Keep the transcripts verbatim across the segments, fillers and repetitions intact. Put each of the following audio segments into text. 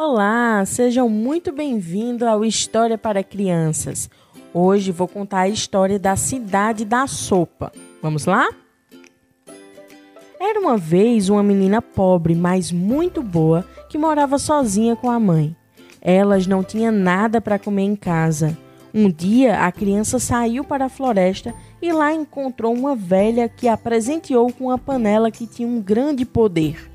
Olá, sejam muito bem-vindos ao História para Crianças. Hoje vou contar a história da Cidade da Sopa. Vamos lá? Era uma vez uma menina pobre, mas muito boa, que morava sozinha com a mãe. Elas não tinham nada para comer em casa. Um dia, a criança saiu para a floresta e lá encontrou uma velha que a presenteou com uma panela que tinha um grande poder.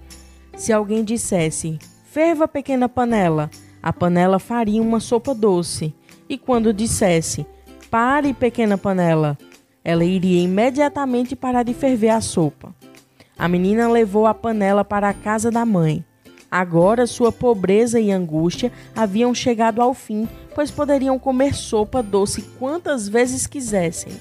Se alguém dissesse, ferva pequena panela, a panela faria uma sopa doce. E quando dissesse, pare pequena panela, ela iria imediatamente parar de ferver a sopa. A menina levou a panela para a casa da mãe. Agora sua pobreza e angústia haviam chegado ao fim, pois poderiam comer sopa doce quantas vezes quisessem.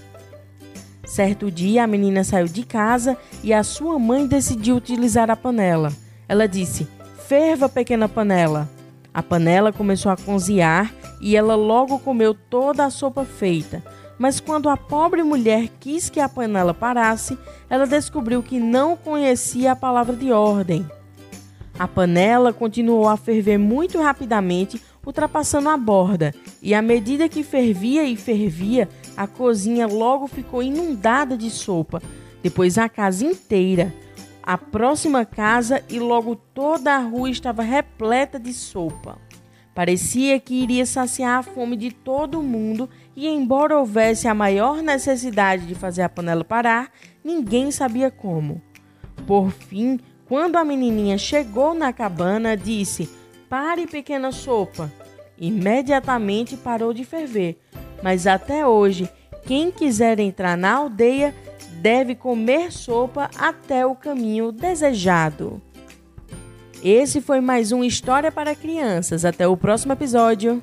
Certo dia, a menina saiu de casa e a sua mãe decidiu utilizar a panela. Ela disse, ferva, pequena panela. A panela começou a cozinhar e ela logo comeu toda a sopa feita. Mas quando a pobre mulher quis que a panela parasse, ela descobriu que não conhecia a palavra de ordem. A panela continuou a ferver muito rapidamente, ultrapassando a borda, e à medida que fervia e fervia, a cozinha logo ficou inundada de sopa, depois a casa inteira, a próxima casa e logo toda a rua estava repleta de sopa. Parecia que iria saciar a fome de todo mundo e, embora houvesse a maior necessidade de fazer a panela parar, ninguém sabia como. Por fim, quando a menininha chegou na cabana, disse, pare pequena sopa. Imediatamente parou de ferver, mas até hoje, quem quiser entrar na aldeia deve comer sopa até o caminho desejado. Esse foi mais um História para Crianças. Até o próximo episódio.